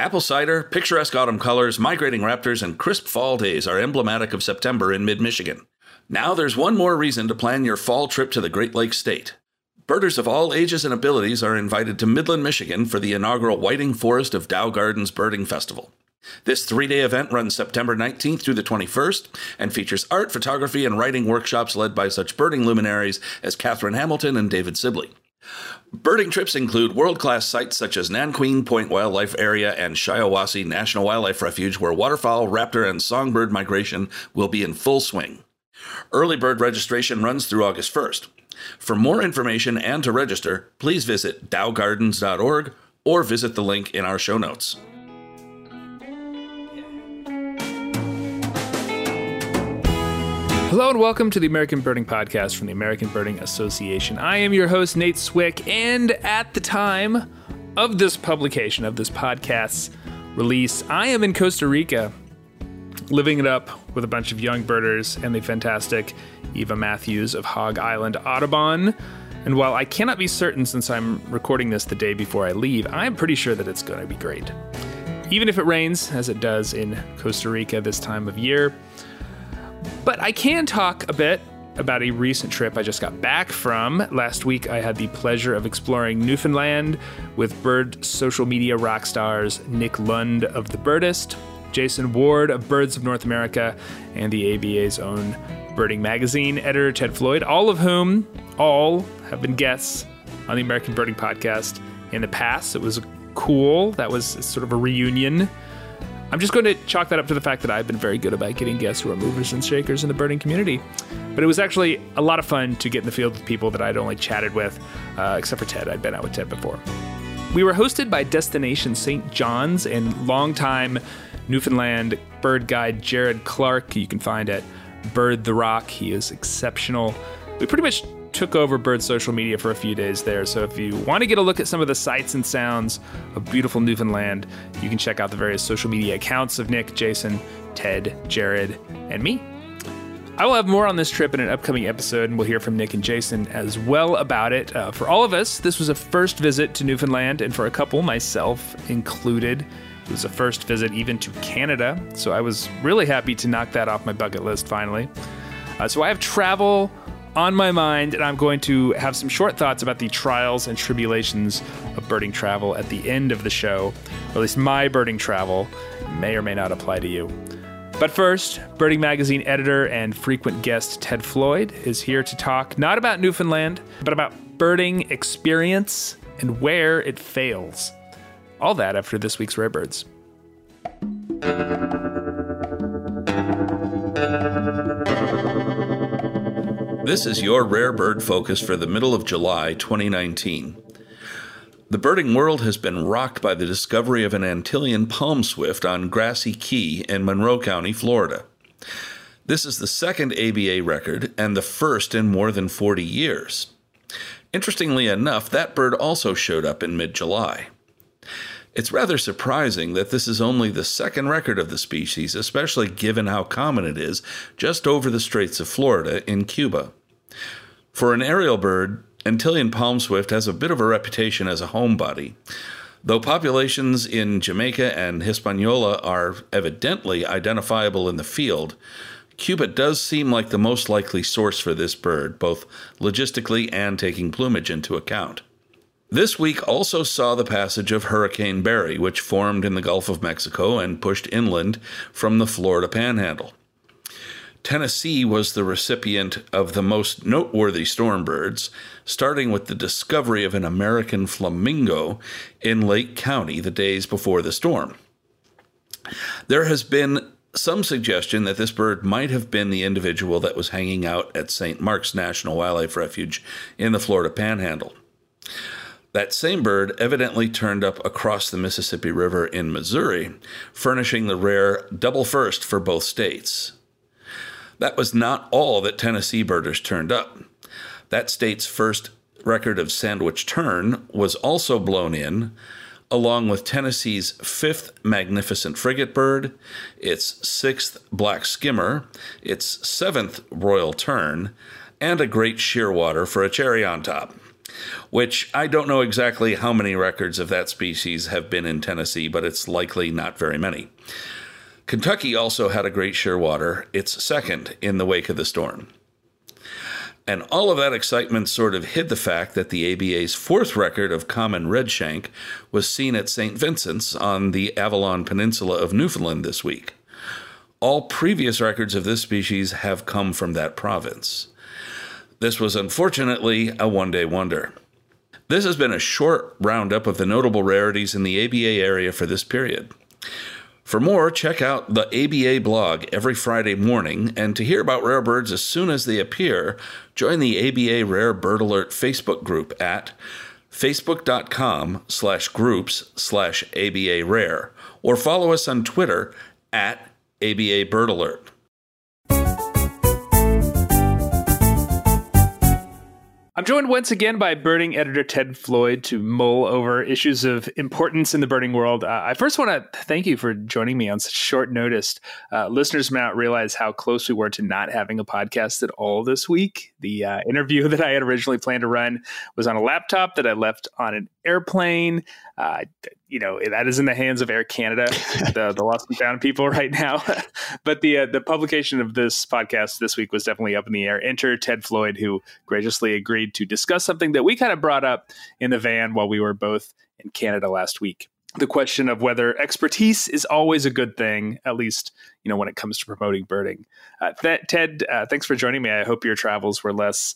Apple cider, picturesque autumn colors, migrating raptors, and crisp fall days are emblematic of September in mid-Michigan. Now there's one more reason to plan your fall trip to the Great Lakes State. Birders of all ages and abilities are invited to Midland, Michigan for the inaugural Whiting Forest of Dow Gardens Birding Festival. This three-day event runs September 19th through the 21st and features art, photography, and writing workshops led by such birding luminaries as Catherine Hamilton and David Sibley. Birding trips include world-class sites such as Nanqueen Point Wildlife Area and Shiawassee National Wildlife Refuge, where waterfowl, raptor, and songbird migration will be in full swing. Early bird registration runs through August 1st. For more information and to register, please visit DowGardens.org or visit the link in our show notes. Hello and welcome to the American Birding Podcast from the American Birding Association. I am your host, Nate Swick, and at the time of this publication, of this podcast's release, I am in Costa Rica, living it up with a bunch of young birders and the fantastic Eva Matthews of Hog Island Audubon. And while I cannot be certain since I'm recording this the day before I leave, I'm pretty sure that it's going to be great. Even if it rains, as it does in Costa Rica this time of year. But I can talk a bit about a recent trip I just got back from. Last week, I had the pleasure of exploring Newfoundland with bird social media rock stars Nick Lund of The Birdist, Jason Ward of Birds of North America, and the ABA's own Birding Magazine editor Ted Floyd, all of whom have been guests on the American Birding Podcast in the past. It was cool. That was sort of a reunion. I'm just going to chalk that up to the fact that I've been very good about getting guests who are movers and shakers in the birding community. But it was actually a lot of fun to get in the field with people that I'd only chatted with, except for Ted. I'd been out with Ted before. We were hosted by Destination St. John's and longtime Newfoundland bird guide Jared Clark, who you can find at Bird the Rock. He is exceptional. We pretty much took over bird social media for a few days there, so if you want to get a look at some of the sights and sounds of beautiful Newfoundland, you can check out the various social media accounts of Nick, Jason, Ted, Jared, and me. I will have more on this trip in an upcoming episode, and we'll hear from Nick and Jason as well about it. For all of us, this was a first visit to Newfoundland, and for a couple, myself included, it was a first visit even to Canada, so I was really happy to knock that off my bucket list finally. So I have travel on my mind, and I'm going to have some short thoughts about the trials and tribulations of birding travel at the end of the show, or at least my birding travel may or may not apply to you. But first, Birding Magazine editor and frequent guest Ted Floyd is here to talk not about Newfoundland, but about birding experience and where it fails. All that after this week's Rare Birds. This is your Rare Bird Focus for the middle of July 2019. The birding world has been rocked by the discovery of an Antillean palm swift on Grassy Key in Monroe County, Florida. This is the second ABA record and the first in more than 40 years. Interestingly enough, that bird also showed up in mid-July. It's rather surprising that this is only the second record of the species, especially given how common it is just over the Straits of Florida in Cuba. For an aerial bird, Antillean palm swift has a bit of a reputation as a homebody. Though populations in Jamaica and Hispaniola are evidently identifiable in the field, Cuba does seem like the most likely source for this bird, both logistically and taking plumage into account. This week also saw the passage of Hurricane Barry, which formed in the Gulf of Mexico and pushed inland from the Florida Panhandle. Tennessee was the recipient of the most noteworthy storm birds, starting with the discovery of an American flamingo in Lake County the days before the storm. There has been some suggestion that this bird might have been the individual that was hanging out at St. Mark's National Wildlife Refuge in the Florida Panhandle. That same bird evidently turned up across the Mississippi River in Missouri, furnishing the rare double first for both states. That was not all that Tennessee birders turned up. That state's first record of sandwich tern was also blown in, along with Tennessee's fifth magnificent frigate bird, its sixth black skimmer, its seventh royal tern, and a great shearwater for a cherry on top. which I don't know exactly how many records of that species have been in Tennessee, but it's likely not very many. Kentucky also had a great shearwater, its second in the wake of the storm. And all of that excitement sort of hid the fact that the ABA's fourth record of common redshank was seen at St. Vincent's on the Avalon Peninsula of Newfoundland this week. All previous records of this species have come from that province. This was unfortunately a one-day wonder. This has been a short roundup of the notable rarities in the ABA area for this period. For more, check out the ABA blog every Friday morning, and to hear about rare birds as soon as they appear, join the ABA Rare Bird Alert Facebook group at facebook.com/groups/ABA Rare, or follow us on Twitter at ABA Bird Alert. I'm joined once again by birding editor Ted Floyd to mull over issues of importance in the birding world. I first want to thank you for joining me on such short notice. Listeners may not realize how close we were to not having a podcast at all this week. The interview that I had originally planned to run was on a laptop that I left on an airplane. That is in the hands of Air Canada, the lost and found people right now. But the publication of this podcast this week was definitely up in the air. Enter Ted Floyd, who graciously agreed to discuss something that we kind of brought up in the van while we were both in Canada last week. The question of whether expertise is always a good thing, at least, when it comes to promoting birding. Ted, thanks for joining me. I hope your travels were less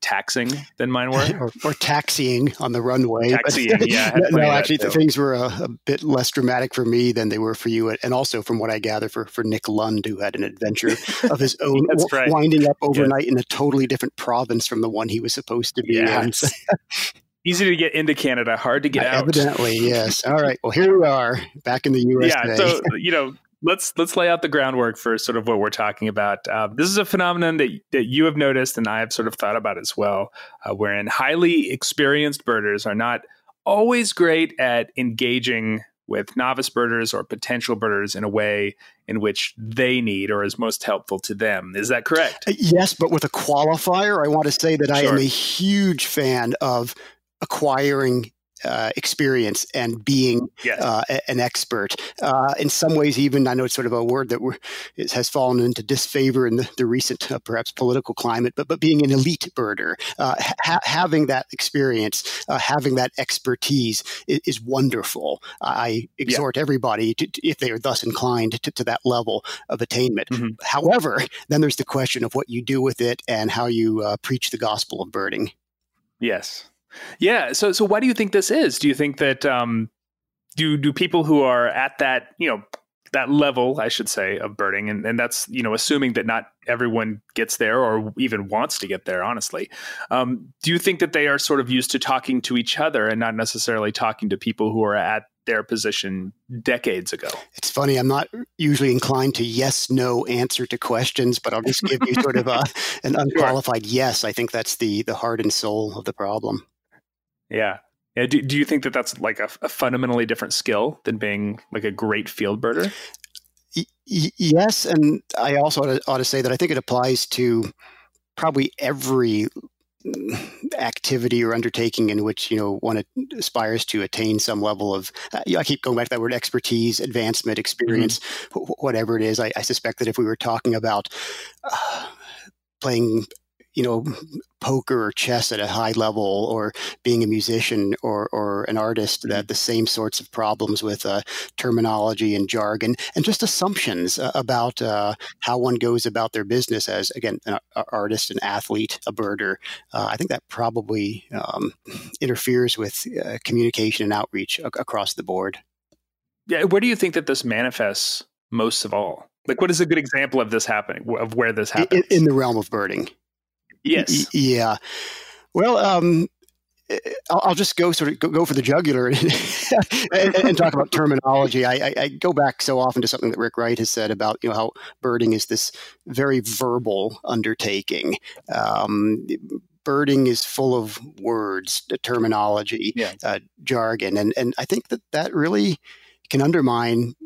taxing than mine were, or taxiing on the runway. Taxiing, yeah. No, actually, things were a bit less dramatic for me than they were for you, and also from what I gather for Nick Lund, who had an adventure of his own, right, winding up overnight in a totally different province from the one he was supposed to be in. Easy to get into Canada, hard to get out. Evidently, yes. All right. Well, here we are, back in the U.S. Yeah. So Let's lay out the groundwork for sort of what we're talking about. This is a phenomenon that you have noticed and I have sort of thought about as well, wherein highly experienced birders are not always great at engaging with novice birders or potential birders in a way in which they need or is most helpful to them. Is that correct? Yes, but with a qualifier, I want to say that I am a huge fan of acquiring experience and being an expert. In some ways, even I know it's sort of a word that has fallen into disfavor in the recent perhaps political climate, but being an elite birder, having that experience, having that expertise is wonderful. I exhort everybody, if they are thus inclined, to that level of attainment. Mm-hmm. However, then there's the question of what you do with it and how you preach the gospel of birding. Yes. Yeah. So why do you think this is? Do you think that do people who are at that, that level, I should say, of birding, and that's, assuming that not everyone gets there or even wants to get there, honestly, do you think that they are sort of used to talking to each other and not necessarily talking to people who are at their position decades ago? It's funny. I'm not usually inclined to yes, no answer to questions, but I'll just give you sort of an unqualified yes. I think that's the heart and soul of the problem. Yeah. Yeah. Do you think that that's like a fundamentally different skill than being like a great field birder? Yes. And I also ought to say that I think it applies to probably every activity or undertaking in which, one aspires to attain some level of, I keep going back to that word, expertise, advancement, experience, whatever it is. I suspect that if we were talking about playing poker or chess at a high level, or being a musician or an artist, that the same sorts of problems with terminology and jargon and just assumptions about how one goes about their business as, again, an artist, an athlete, a birder. I think that probably interferes with communication and outreach across the board. Yeah. Where do you think that this manifests most of all? Like, what is a good example of this happening, of where this happens? In the realm of birding. Yes. Yeah. Well, I'll just go for the jugular and talk about terminology. I go back so often to something that Rick Wright has said about how birding is this very verbal undertaking. Birding is full of words, terminology, jargon, and I think that really can undermine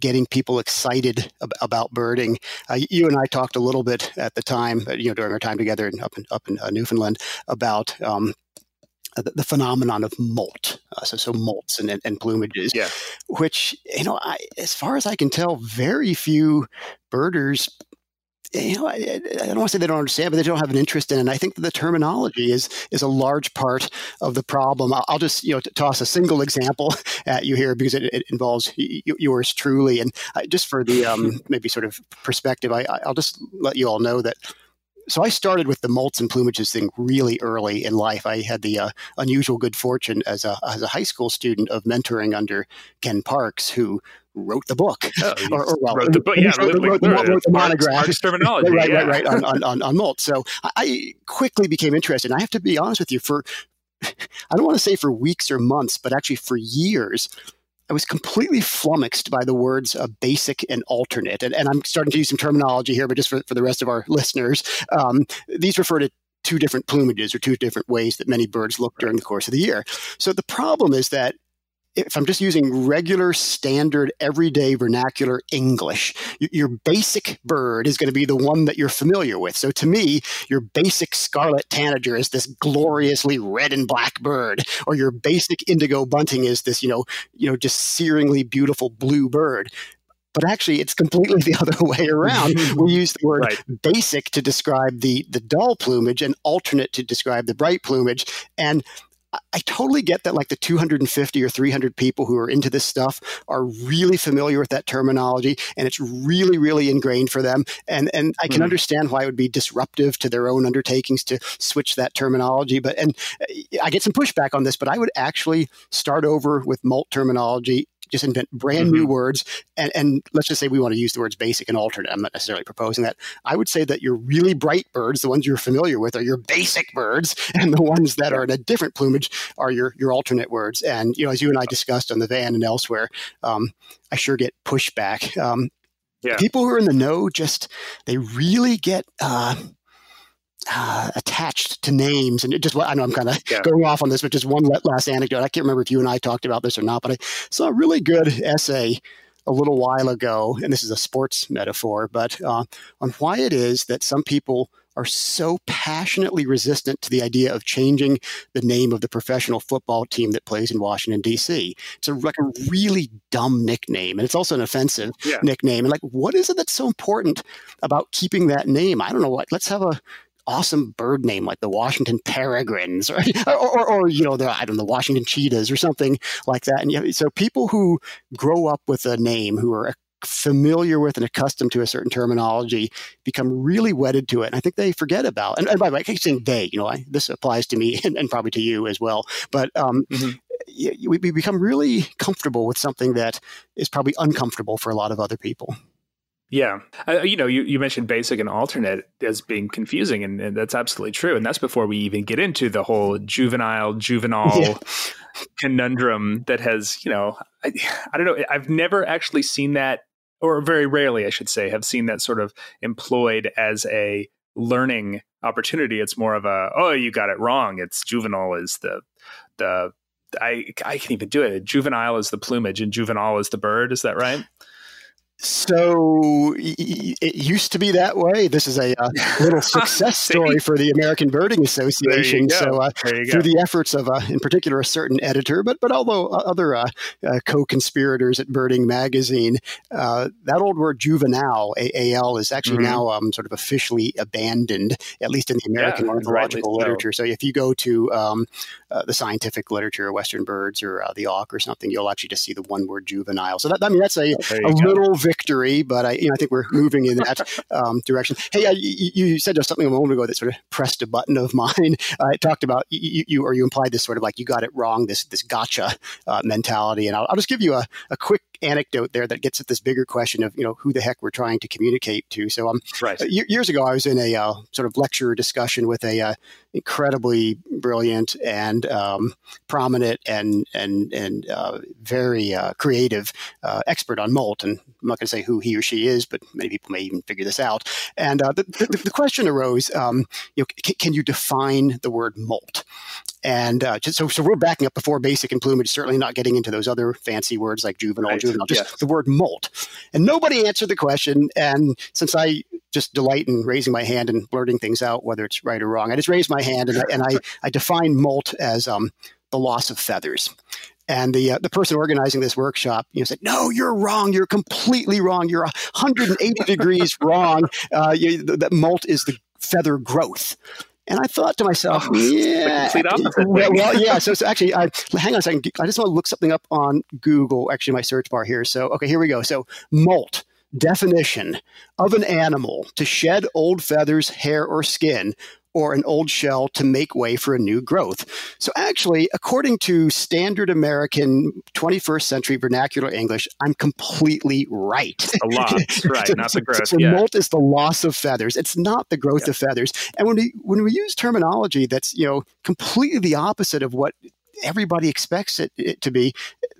getting people excited about birding. You and I talked a little bit at the time, during our time together up in Newfoundland about the phenomenon of molt, so molts and plumages, which, you know, as far as I can tell, very few birders, you know, I don't want to say they don't understand, but they don't have an interest in it. And I think that the terminology is a large part of the problem. I'll just, you know, toss a single example at you here because it involves yours truly. And just for the maybe sort of perspective, I'll just let you all know that. So I started with the molts and plumages thing really early in life. I had the unusual good fortune as a high school student of mentoring under Ken Parks, who wrote the book. Wrote the monograph. Artist terminology. Right, on molt. So I quickly became interested. And I have to be honest with you, I don't want to say for weeks or months, but actually for years, I was completely flummoxed by the words basic and alternate. And I'm starting to use some terminology here, but just for the rest of our listeners, these refer to two different plumages or two different ways that many birds look during the course of the year. So the problem is that if I'm just using regular, standard, everyday vernacular English, your basic bird is going to be the one that you're familiar with. So to me, your basic scarlet tanager is this gloriously red and black bird, or your basic indigo bunting is this, you know, just searingly beautiful blue bird. But actually, it's completely the other way around. We use the word basic to describe the dull plumage and alternate to describe the bright plumage. And I totally get that like the 250 or 300 people who are into this stuff are really familiar with that terminology, and it's really, really ingrained for them. And I can understand why it would be disruptive to their own undertakings to switch that terminology. And I get some pushback on this, but I would actually start over with molt terminology, just invent brand new words. And let's just say we want to use the words basic and alternate. I'm not necessarily proposing that. I would say that your really bright birds, the ones you're familiar with, are your basic birds. And the ones that are in a different plumage are your alternate words. And, you know, as you and I discussed on the van and elsewhere, I sure get pushback. People who are in the know, they really get attached to names, and I know I'm kind of going off on this, but just one last anecdote. I can't remember if you and I talked about this or not, but I saw a really good essay a little while ago, and this is a sports metaphor, but on why it is that some people are so passionately resistant to the idea of changing the name of the professional football team that plays in Washington, D.C. It's like a really dumb nickname, and it's also an offensive nickname. And like, what is it that's so important about keeping that name? I don't know. Let's have a awesome bird name like the Washington Peregrines or you know, the Washington Cheetahs or something like that. And so people who grow up with a name, who are familiar with and accustomed to a certain terminology, become really wedded to it. And I think they forget about, and by the way, I keep saying they, you know, this applies to me and probably to you as well, but we become really comfortable with something that is probably uncomfortable for a lot of other people. Yeah. You know, you mentioned basic and alternate as being confusing, and that's absolutely true. And that's before we even get into the whole juvenile conundrum that has, you know, I don't know. I've never actually seen that, or very rarely, I should say, have seen that sort of employed as a learning opportunity. It's more of a, oh, you got it wrong. It's juvenile is the I can't even do it. Juvenile is the plumage and juvenile is the bird. Is that right? So it used to be that way. This is a little success story for the American Birding Association. So through the efforts of, in particular, a certain editor, but although other co-conspirators at Birding Magazine, that old word juvenile, AAL, is actually now sort of officially abandoned, at least in the American ornithological literature. So if you go to the scientific literature, Western Birds or the AUK or something, you'll actually just see the one word juvenile. So that's a little victory, but I think we're moving in that direction. Hey, you said something a moment ago that sort of pressed a button of mine. It talked about you implied this sort of like you got it wrong, this gotcha mentality, and I'll just give you a quick anecdote there that gets at this bigger question of, you know, who the heck we're trying to communicate to. So years ago, I was in a sort of lecture discussion with a incredibly brilliant and prominent and very creative expert on molt. And I'm not going to say who he or she is, but many people may even figure this out. And the question arose, you know, can you define the word molt? And so we're backing up before basic and plumage, certainly not getting into those other fancy words like juvenile, just the word molt. And nobody answered the question. And since I just delight in raising my hand and blurting things out, whether it's right or wrong. I just raise my hand, and I define molt as the loss of feathers. And the person organizing this workshop, said, "No, you're wrong. You're completely wrong. You're 180 degrees wrong. That molt is the feather growth." And I thought to myself, "Yeah, the complete opposite." Well, yeah. So actually, hang on a second. I just want to look something up on Google. Actually, my search bar here. So okay, here we go. So molt. Definition of an animal to shed old feathers, hair, or skin, or an old shell to make way for a new growth. So actually, according to standard American 21st century vernacular English, I'm completely right. A loss, right, not the growth. So molt is the loss of feathers. It's not the growth of feathers. And when we use terminology that's completely the opposite of what everybody expects it to be,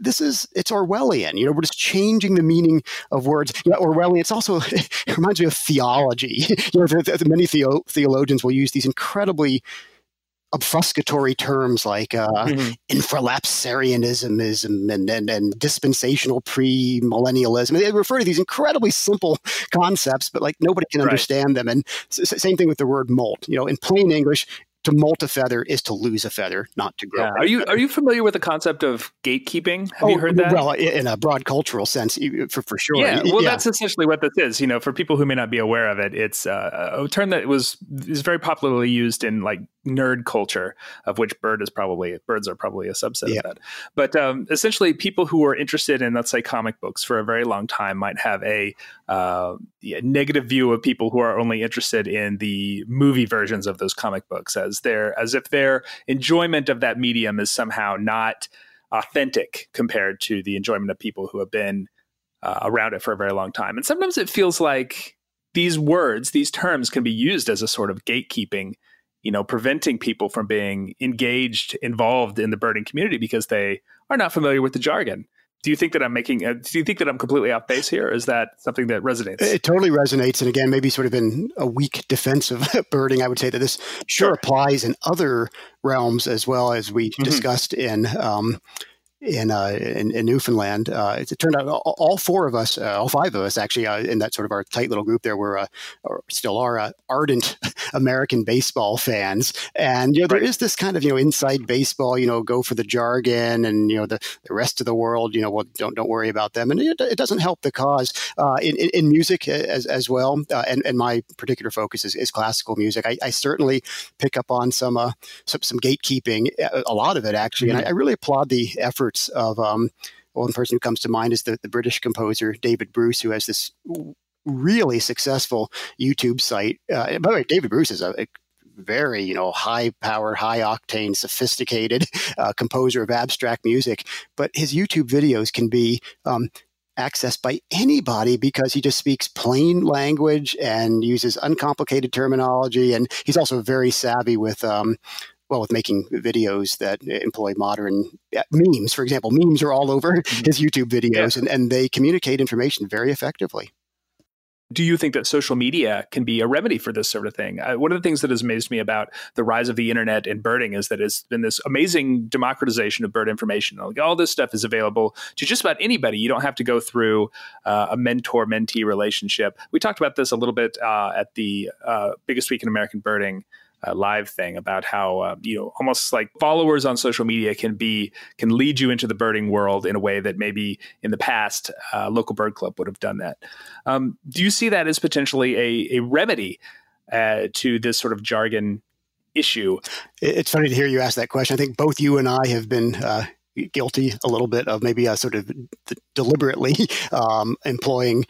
it's Orwellian. We're just changing the meaning of words. Orwellian, it reminds me of theology. Many theologians will use these incredibly obfuscatory terms like infralapsarianism and dispensational premillennialism. They refer to these incredibly simple concepts, but nobody can understand them. And same thing with the word molt. In plain English, to molt a feather is to lose a feather, not to grow. Yeah. Are you familiar with the concept of gatekeeping? Have you heard that? Well, in a broad cultural sense, for sure. Yeah, well, that's essentially what this is. For people who may not be aware of it, it's a term that is very popularly used in nerd culture, of which birds are probably a subset of that. But essentially, people who are interested in, let's say, comic books for a very long time might have a negative view of people who are only interested in the movie versions of those comic books, as if their enjoyment of that medium is somehow not authentic compared to the enjoyment of people who have been around it for a very long time. And sometimes it feels like these terms can be used as a sort of gatekeeping, preventing people from being engaged, involved in the birding community because they are not familiar with the jargon. Do you think that do you think that I'm completely off base here? Or is that something that resonates? It totally resonates. And again, maybe sort of in a weak defense of birding, I would say that this sure applies in other realms as well, as we discussed in Newfoundland. It turned out all five of us actually, in that sort of our tight little group there, were or still are ardent American baseball fans. And there is this kind of inside baseball, go for the jargon, and the rest of the world, well, don't worry about them, and it doesn't help the cause. In music as well, and my particular focus is classical music. I certainly pick up on some gatekeeping, a lot of it actually, and I really applaud the effort of one person who comes to mind is the British composer David Bruce, who has this really successful YouTube site. By the way, David Bruce is a very high-powered, high-octane, sophisticated composer of abstract music, but his YouTube videos can be accessed by anybody because he just speaks plain language and uses uncomplicated terminology, and he's also very savvy with making videos that employ modern memes. For example, memes are all over his YouTube videos, and they communicate information very effectively. Do you think that social media can be a remedy for this sort of thing? One of the things that has amazed me about the rise of the internet and birding is that it's been this amazing democratization of bird information. All this stuff is available to just about anybody. You don't have to go through a mentor-mentee relationship. We talked about this a little bit at the Biggest Week in American Birding live thing, about how almost like followers on social media can lead you into the birding world in a way that maybe in the past local bird club would have done that. Do you see that as potentially a remedy to this sort of jargon issue? It's funny to hear you ask that question. I think both you and I have been guilty a little bit of maybe sort of deliberately employing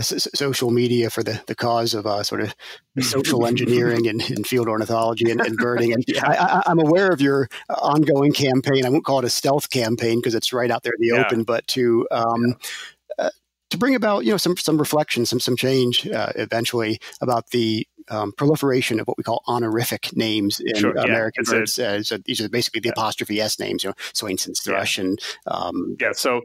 social media for the cause of sort of social engineering and field ornithology and birding. And I'm aware of your ongoing campaign. I won't call it a stealth campaign because it's right out there in the open, but to bring about some reflection, some change eventually about the proliferation of what we call honorific names in American birds. So these are basically the apostrophe S names, Swainson's thrush and So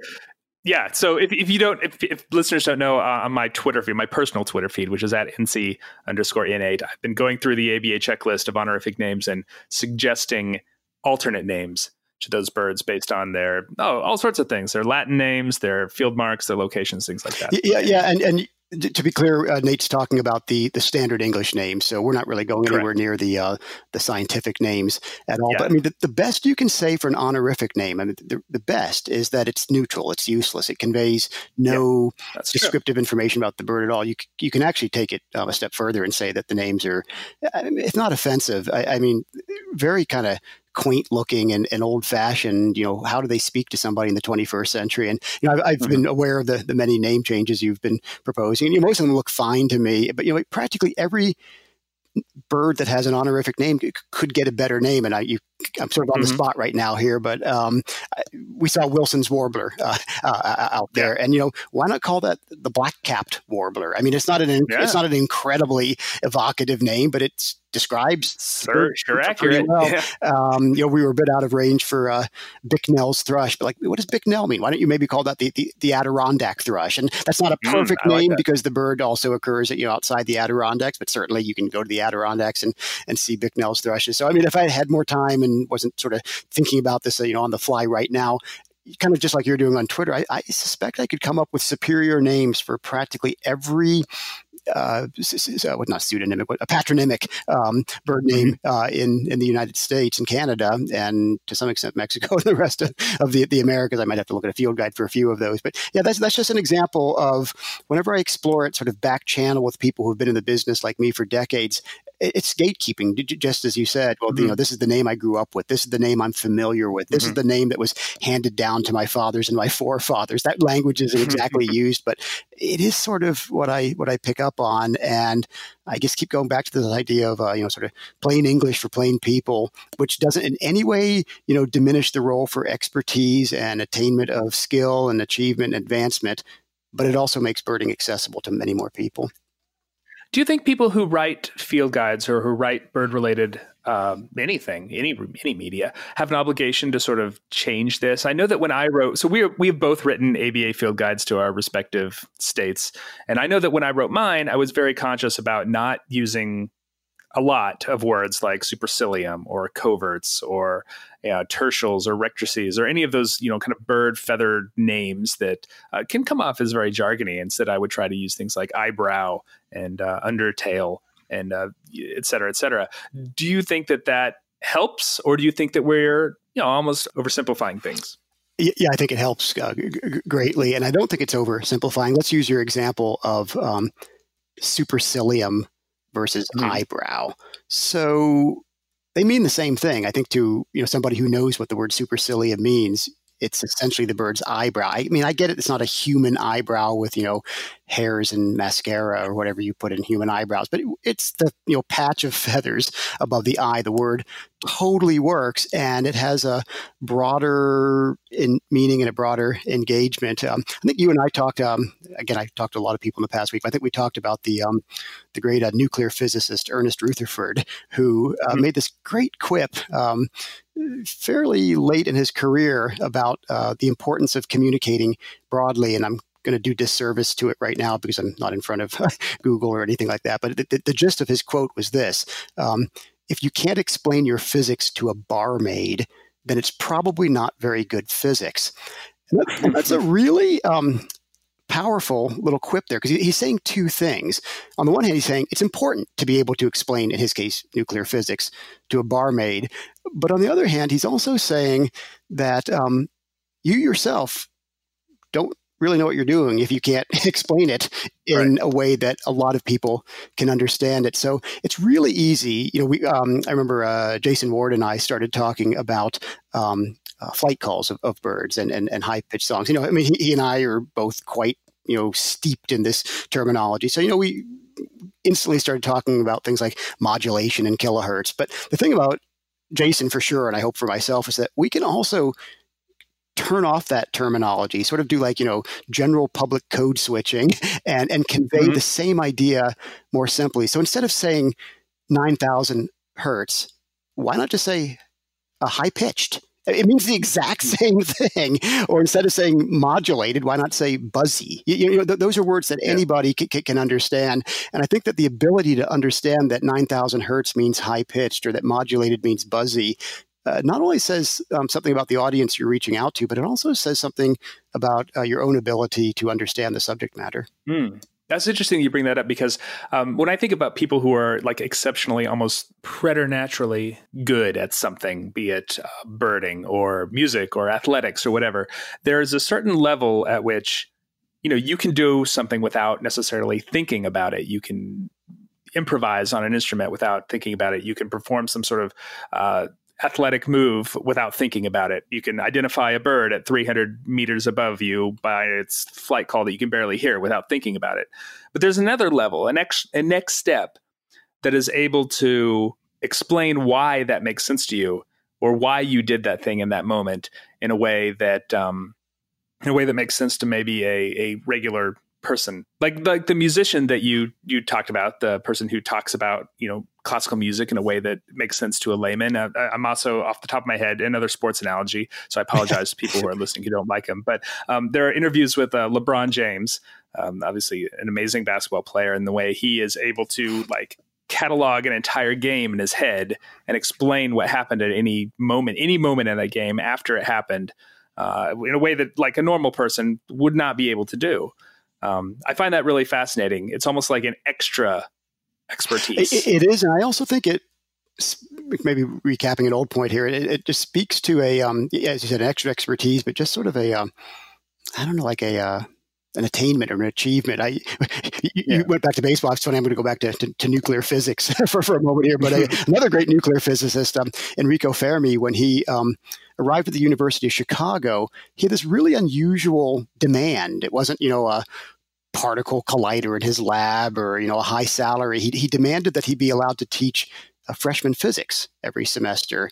if listeners don't know, on my Twitter feed, my personal Twitter feed, which is at NC_N8, I've been going through the ABA checklist of honorific names and suggesting alternate names to those birds based on their all sorts of things, their Latin names, their field marks, their locations, things like that. Yeah, and To be clear, Nate's talking about the standard English names, so we're not really going anywhere near the scientific names at all. Yeah. But I mean, the best you can say for an honorific name, I mean, the best is that it's neutral, it's useless, it conveys no descriptive information about the bird at all. You can actually take it a step further and say that the names are, if not offensive, I mean, very kind of quaint looking and old fashioned. You know, how do they speak to somebody in the 21st century? And you know, I've been aware of the many name changes you've been proposing. And, you know, most of them look fine to me, but you know, like, practically every bird that has an honorific name could get a better name. And I'm sort of on the spot right now here, but we saw Wilson's warbler out there, and you know, why not call that the black-capped warbler? I mean, it's not an incredibly evocative name, but it describes sure accurate. Well. Yeah. You know, we were a bit out of range for Bicknell's thrush, but like, what does Bicknell mean? Why don't you maybe call that the Adirondack thrush? And that's not a perfect name because the bird also occurs at, you know, outside the Adirondacks, but certainly you can go to the Adirondacks and see Bicknell's thrushes. So I mean, if I had more time and wasn't sort of thinking about this, you know, on the fly right now, kind of just like you're doing on Twitter, I suspect I could come up with superior names for practically every not pseudonymic, but a patronymic bird name in the United States and Canada, and to some extent Mexico and the rest of the Americas. I might have to look at a field guide for a few of those. But yeah, that's just an example of whenever I explore it sort of back channel with people who've been in the business like me for decades, it's gatekeeping, just as you said. Well, you know, this is the name I grew up with. This is the name I'm familiar with. This is the name that was handed down to my fathers and my forefathers. That language isn't exactly used, but it is sort of what I pick up on. And I just keep going back to this idea of, you know, sort of plain English for plain people, which doesn't in any way, you know, diminish the role for expertise and attainment of skill and achievement and advancement, but it also makes birding accessible to many more people. Do you think people who write field guides or who write bird-related anything, any media, have an obligation to sort of change this? I know that when I wrote, so we've both written ABA field guides to our respective states, and I know that when I wrote mine, I was very conscious about not using a lot of words like supercilium or coverts or tertials or rectrices or any of those, you know, kind of bird feathered names that can come off as very jargony. Instead, I would try to use things like eyebrow and undertail and et cetera, et cetera. Do you think that helps, or do you think that we're, you know, almost oversimplifying things? Yeah, I think it helps greatly. And I don't think it's oversimplifying. Let's use your example of supercilium versus eyebrow. So they mean the same thing. I think to, you know, somebody who knows what the word supercilium means, it's essentially the bird's eyebrow. I mean, I get it. It's not a human eyebrow with, you know, hairs and mascara or whatever you put in human eyebrows, but it's the, you know, patch of feathers above the eye. The word totally works, and it has a broader meaning and a broader engagement. I think you and I talked, again, I talked to a lot of people in the past week, but I think we talked about the great nuclear physicist Ernest Rutherford, who made this great quip fairly late in his career about the importance of communicating broadly. And I'm going to do disservice to it right now because I'm not in front of Google or anything like that. But the gist of his quote was this: if you can't explain your physics to a barmaid, then it's probably not very good physics. And that's a really powerful little quip there, because he's saying two things. On the one hand, he's saying it's important to be able to explain, in his case, nuclear physics to a barmaid. But on the other hand, he's also saying that you yourself don't really know what you're doing if you can't explain it in a way that a lot of people can understand it. So it's really easy. You know, we I remember Jason Ward and I started talking about flight calls of birds and high-pitched songs. You know, I mean, he and I are both quite, you know, steeped in this terminology. So, you know, we instantly started talking about things like modulation and kilohertz. But the thing about Jason, for sure, and I hope for myself, is that we can also turn off that terminology, sort of do like, you know, general public code switching and convey the same idea more simply. So instead of saying 9,000 hertz, why not just say a high-pitched? It means the exact same thing. Or instead of saying modulated, why not say buzzy? You know, those are words that anybody can understand. And I think that the ability to understand that 9,000 hertz means high-pitched or that modulated means buzzy not only says something about the audience you're reaching out to, but it also says something about your own ability to understand the subject matter. That's interesting you bring that up, because when I think about people who are like exceptionally, almost preternaturally good at something, be it birding or music or athletics or whatever, there is a certain level at which, you know, you can do something without necessarily thinking about it. You can improvise on an instrument without thinking about it. You can perform some sort of athletic move without thinking about it. You can identify a bird at 300 meters above you by its flight call that you can barely hear without thinking about it. But there's another level, a next step that is able to explain why that makes sense to you, or why you did that thing in that moment in a way that makes sense to maybe a regular person. Like the musician that you talked about, the person who talks about, you know, classical music in a way that makes sense to a layman. I'm also, off the top of my head, another sports analogy, so I apologize to people who are listening who don't like him. But there are interviews with LeBron James, obviously an amazing basketball player, and the way he is able to like catalog an entire game in his head and explain what happened at any moment in that game after it happened, in a way that like a normal person would not be able to do. I find that really fascinating. It's almost like an extra expertise. It is. And I also think it, maybe recapping an old point here, it just speaks to a, as you said, an extra expertise, but just sort of a, I don't know, like an attainment or an achievement. You went back to baseball. It's funny, I'm going to go back to nuclear physics for a moment here. But another great nuclear physicist, Enrico Fermi, when he arrived at the University of Chicago, he had this really unusual demand. It wasn't, you know, a particle collider in his lab or, you know, a high salary. He demanded that he be allowed to teach freshman physics every semester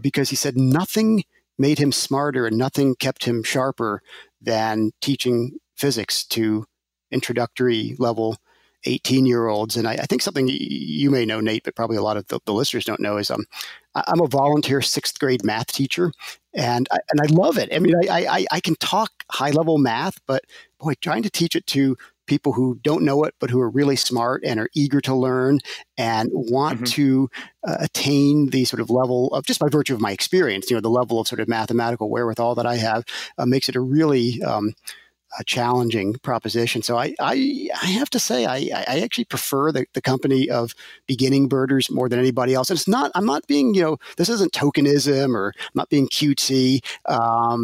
because he said nothing made him smarter and nothing kept him sharper than teaching physics to introductory level 18-year-olds. And I think something you may know, Nate, but probably a lot of the listeners don't know is I'm a volunteer 6th grade math teacher, and I love it. I mean, I can talk high-level math, but boy, trying to teach it to people who don't know it, but who are really smart and are eager to learn and want to attain the sort of level of, just by virtue of my experience, you know, the level of sort of mathematical wherewithal that I have makes it a really a challenging proposition. So I have to say, I actually prefer the company of beginning birders more than anybody else. And it's not, I'm not being, you know, this isn't tokenism, or I'm not being cutesy. I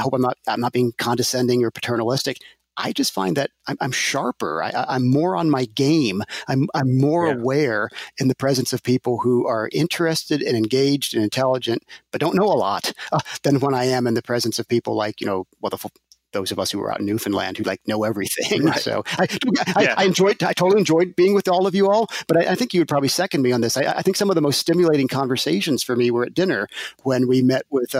hope I'm not being condescending or paternalistic. I just find that I'm sharper. I'm more on my game. I'm more aware in the presence of people who are interested and engaged and intelligent, but don't know a lot than when I am in the presence of people like, you know, those of us who were out in Newfoundland who like know everything. Right. So I totally enjoyed being with all of you all, but I think you would probably second me on this. I think some of the most stimulating conversations for me were at dinner when we met with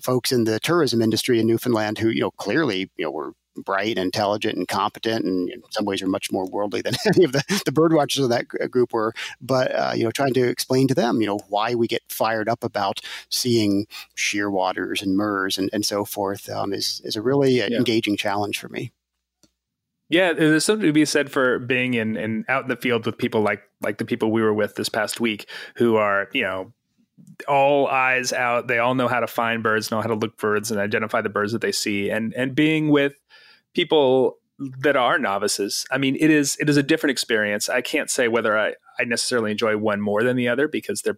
folks in the tourism industry in Newfoundland who, you know, clearly, you know, were bright, intelligent, and competent, and in some ways are much more worldly than any of the bird watchers of that group were. But, you know, trying to explain to them, you know, why we get fired up about seeing shearwaters and murres and so forth is a really engaging challenge for me. Yeah, there's something to be said for being in out in the field with people like the people we were with this past week who are, you know, all eyes out. They all know how to find birds, know how to look birds and identify the birds that they see, and being with people that are novices. I mean, it is a different experience. I can't say whether I necessarily enjoy one more than the other, because they're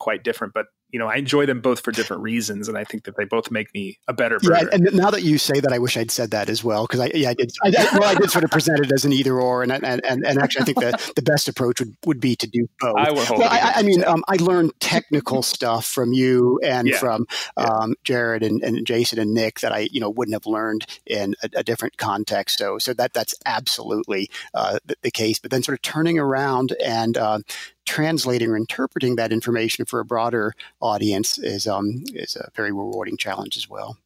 quite different, but you know, I enjoy them both for different reasons. And I think that they both make me a better birder. Yeah, and now that you say that, I wish I'd said that as well. Cause I did sort of present it as an either or, and actually I think that the best approach would be to do both. I learned technical stuff from you and from Jared and Jason and Nick that I, you know, wouldn't have learned in a different context. So that's absolutely the case, but then sort of turning around and translating or interpreting that information for a broader audience is a very rewarding challenge as well.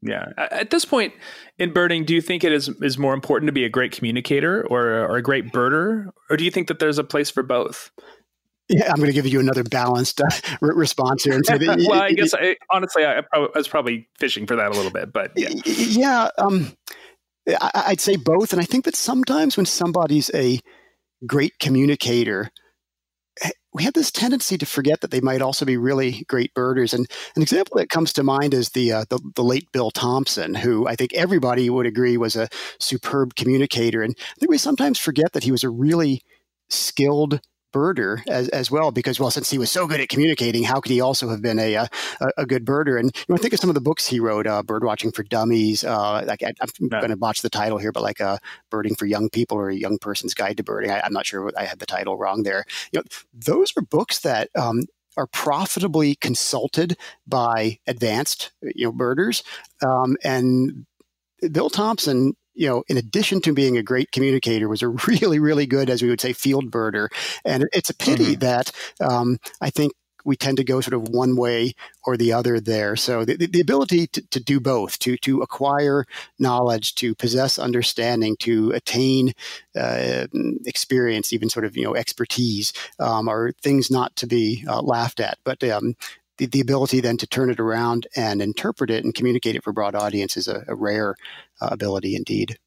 Yeah. At this point in birding, do you think it is more important to be a great communicator or a great birder, or do you think that there's a place for both? Yeah, I'm going to give you another balanced response here. And say that, well, I guess honestly, I was probably fishing for that a little bit, but yeah. Yeah, I'd say both, and I think that sometimes when somebody's a great communicator, we have this tendency to forget that they might also be really great birders. And an example that comes to mind is the late Bill Thompson, who I think everybody would agree was a superb communicator. And I think we sometimes forget that he was a really skilled birder as well, because, well, since he was so good at communicating, how could he also have been a good birder? And I think of some of the books he wrote, Bird Watching for Dummies, I'm going to botch the title here, but like Birding for Young People or A Young Person's Guide to Birding. I'm not sure, I had the title wrong there. Those are books that are profitably consulted by advanced birders. And Bill Thompson, in addition to being a great communicator, was a really, really good, as we would say, field birder. And it's a pity that I think we tend to go sort of one way or the other there. So the ability to do both, to acquire knowledge, to possess understanding, to attain experience, even sort of, expertise, are things not to be laughed at. But the ability then to turn it around and interpret it and communicate it for broad audience is a rare ability indeed.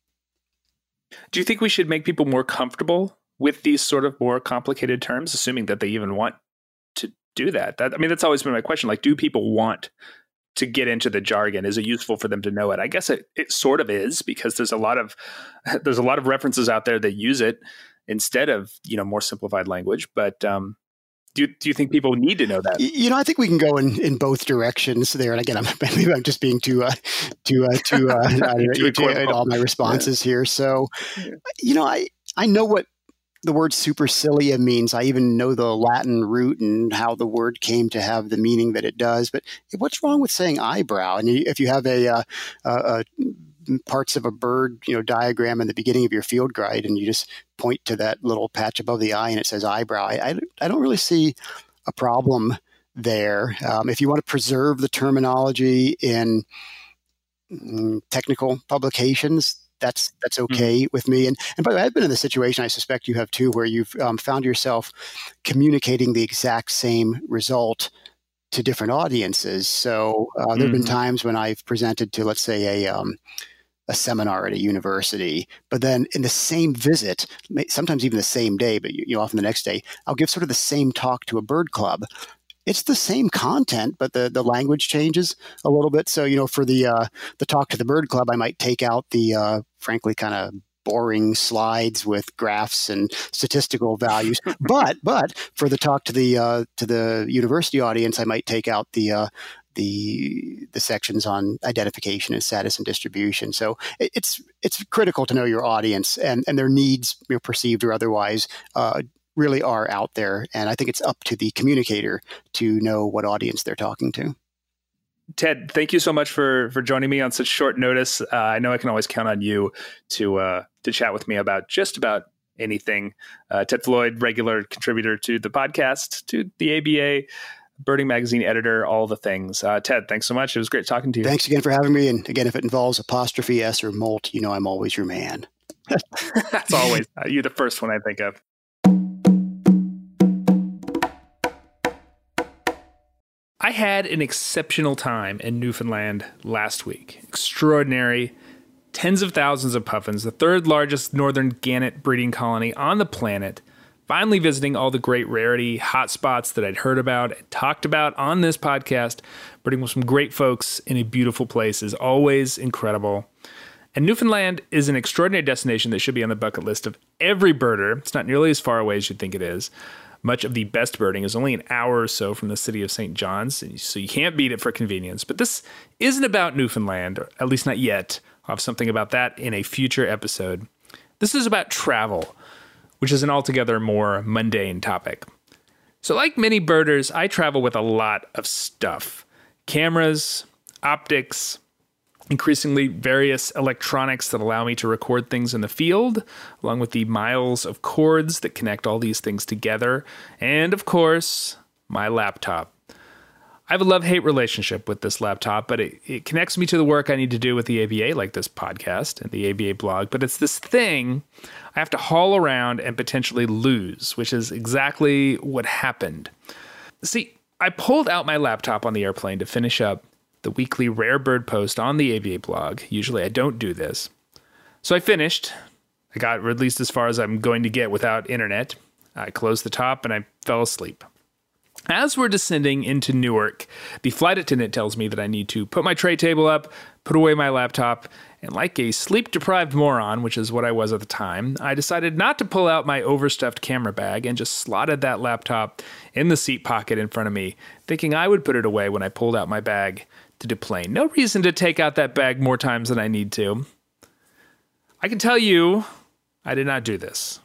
Do you think we should make people more comfortable with these sort of more complicated terms, assuming that they even want to do that? That's always been my question. Like, do people want to get into the jargon? Is it useful for them to know it? I guess it sort of is, because there's a lot of references out there that use it instead of, more simplified language. But, do you think people need to know that? I think we can go in both directions there. And again, I'm just being too all my responses here. So, I know what the word supercilia means. I even know the Latin root and how the word came to have the meaning that it does. But what's wrong with saying eyebrow? And if you have a parts of a bird, diagram in the beginning of your field guide, and you just point to that little patch above the eye and it says eyebrow, I don't really see a problem there. If you want to preserve the terminology in technical publications, that's okay with me. And by the way, I've been in the situation, I suspect you have too, where you've found yourself communicating the exact same result to different audiences. So there have been times when I've presented to, let's say, a seminar at a university, but then in the same visit, sometimes even the same day, but often the next day, I'll give sort of the same talk to a bird club. It's the same content, but the language changes a little bit. So, for the talk to the bird club, I might take out the frankly kind of boring slides with graphs and statistical values, but for the talk to the university audience, I might take out the sections on identification and status and distribution. So it's critical to know your audience and their needs, perceived or otherwise, really are out there. And I think it's up to the communicator to know what audience they're talking to. Ted, thank you so much for joining me on such short notice. I know I can always count on you to chat with me about just about anything. Ted Floyd, regular contributor to the podcast, to the ABA, Birding Magazine editor, all the things. Ted, thanks so much. It was great talking to you. Thanks again for having me. And again, if it involves apostrophe S or molt, I'm always your man. That's always you're the first one I think of. I had an exceptional time in Newfoundland last week. Extraordinary. Tens of thousands of puffins, the third largest northern gannet breeding colony on the planet, finally visiting all the great rarity hotspots that I'd heard about and talked about on this podcast. Birding with some great folks in a beautiful place is always incredible. And Newfoundland is an extraordinary destination that should be on the bucket list of every birder. It's not nearly as far away as you'd think it is. Much of the best birding is only an hour or so from the city of St. John's, so you can't beat it for convenience. But this isn't about Newfoundland, or at least not yet. I'll have something about that in a future episode. This is about travel, which is an altogether more mundane topic. So like many birders, I travel with a lot of stuff. Cameras, optics, increasingly various electronics that allow me to record things in the field, along with the miles of cords that connect all these things together, and of course, my laptop. I have a love-hate relationship with this laptop, but it connects me to the work I need to do with the ABA, like this podcast and the ABA blog, but it's this thing I have to haul around and potentially lose, which is exactly what happened. See, I pulled out my laptop on the airplane to finish up the weekly rare bird post on the ABA blog. Usually I don't do this. So I finished. I got at least as far as I'm going to get without internet. I closed the top and I fell asleep. As we're descending into Newark, the flight attendant tells me that I need to put my tray table up, put away my laptop, and like a sleep-deprived moron, which is what I was at the time, I decided not to pull out my overstuffed camera bag and just slotted that laptop in the seat pocket in front of me, thinking I would put it away when I pulled out my bag to deplane. No reason to take out that bag more times than I need to. I can tell you, I did not do this.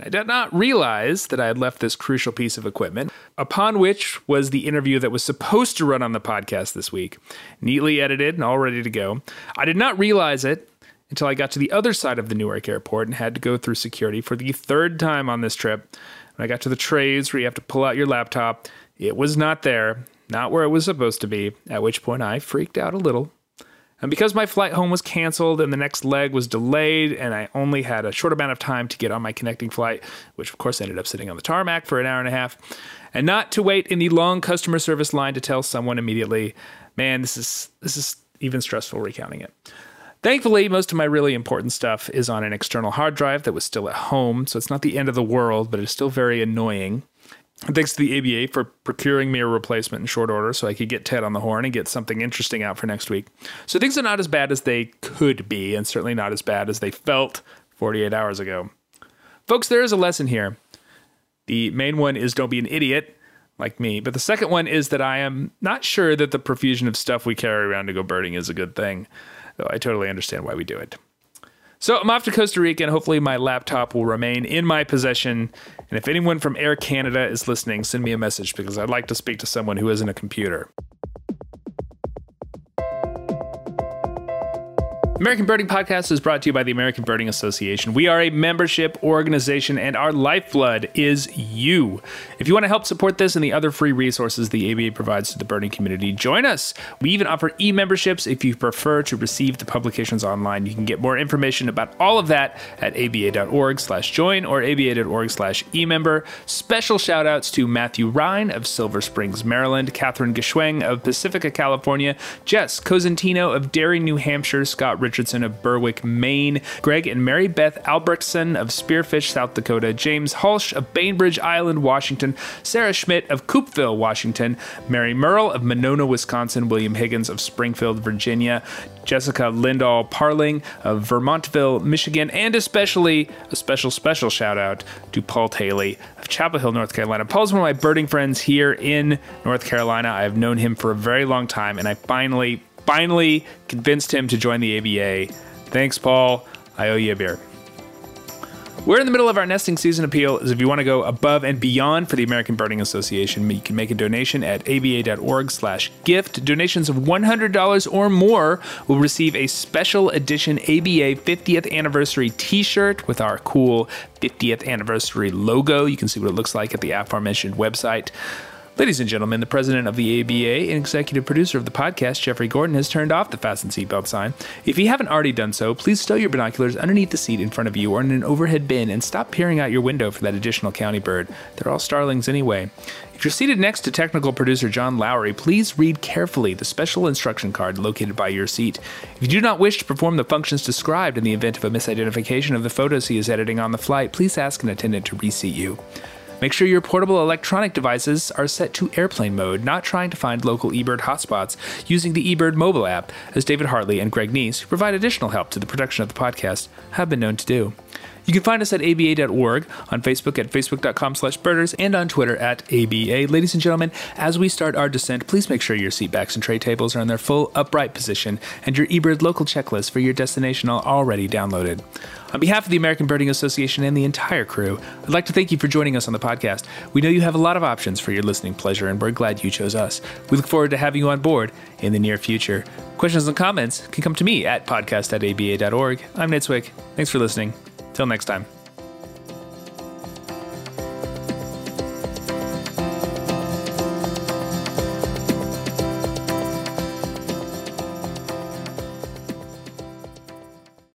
I did not realize that I had left this crucial piece of equipment, upon which was the interview that was supposed to run on the podcast this week, neatly edited and all ready to go. I did not realize it until I got to the other side of the Newark airport and had to go through security for the third time on this trip. When I got to the trays where you have to pull out your laptop, it was not there, not where it was supposed to be, at which point I freaked out a little. And because my flight home was canceled and the next leg was delayed and I only had a short amount of time to get on my connecting flight, which of course ended up sitting on the tarmac for an hour and a half, and not to wait in the long customer service line to tell someone immediately, man, this is even stressful recounting it. Thankfully, most of my really important stuff is on an external hard drive that was still at home, so it's not the end of the world, but it's still very annoying. And thanks to the ABA for procuring me a replacement in short order so I could get Ted on the horn and get something interesting out for next week. So things are not as bad as they could be, and certainly not as bad as they felt 48 hours ago. Folks, there is a lesson here. The main one is don't be an idiot like me, but the second one is that I am not sure that the profusion of stuff we carry around to go birding is a good thing, though I totally understand why we do it. So I'm off to Costa Rica, and hopefully my laptop will remain in my possession. And if anyone from Air Canada is listening, send me a message because I'd like to speak to someone who isn't a computer. American Birding Podcast is brought to you by the American Birding Association. We are a membership organization, and our lifeblood is you. If you want to help support this and the other free resources the ABA provides to the birding community, join us. We even offer e-memberships if you prefer to receive the publications online. You can get more information about all of that at aba.org/join or aba.org/e-member. Special shout outs to Matthew Ryan of Silver Springs, Maryland, Catherine Gishweng of Pacifica, California, Jess Cosentino of Derry, New Hampshire, Scott Richardson of Berwick, Maine, Greg and Mary Beth Albrechtson of Spearfish, South Dakota, James Hulsh of Bainbridge Island, Washington, Sarah Schmidt of Coopville, Washington, Mary Merle of Monona, Wisconsin, William Higgins of Springfield, Virginia, Jessica Lindahl Parling of Vermontville, Michigan, and especially a special shout out to Paul Tayley of Chapel Hill, North Carolina. Paul's one of my birding friends here in North Carolina. I've known him for a very long time, and I finally convinced him to join the ABA. Thanks, Paul. I owe you a beer. We're in the middle of our nesting season appeal, so if you want to go above and beyond for the American Birding Association, you can make a donation at aba.org/gift. Donations of $100 or more will receive a special edition ABA 50th anniversary t-shirt with our cool 50th anniversary logo. You can see what it looks like at the aforementioned website. Ladies and gentlemen, the president of the ABA and executive producer of the podcast, Jeffrey Gordon, has turned off the fasten seatbelt sign. If you haven't already done so, please stow your binoculars underneath the seat in front of you or in an overhead bin and stop peering out your window for that additional county bird. They're all starlings anyway. If you're seated next to technical producer John Lowry, please read carefully the special instruction card located by your seat. If you do not wish to perform the functions described in the event of a misidentification of the photos he is editing on the flight, please ask an attendant to reseat you. Make sure your portable electronic devices are set to airplane mode, not trying to find local eBird hotspots using the eBird mobile app, as David Hartley and Greg Neese, who provide additional help to the production of the podcast, have been known to do. You can find us at aba.org, on Facebook at facebook.com/birders, and on Twitter at ABA. Ladies and gentlemen, as we start our descent, please make sure your seatbacks and tray tables are in their full upright position and your eBird local checklist for your destination are already downloaded. On behalf of the American Birding Association and the entire crew, I'd like to thank you for joining us on the podcast. We know you have a lot of options for your listening pleasure, and we're glad you chose us. We look forward to having you on board in the near future. Questions and comments can come to me at podcast.aba.org. I'm Nitz Wick. Thanks for listening. Till next time.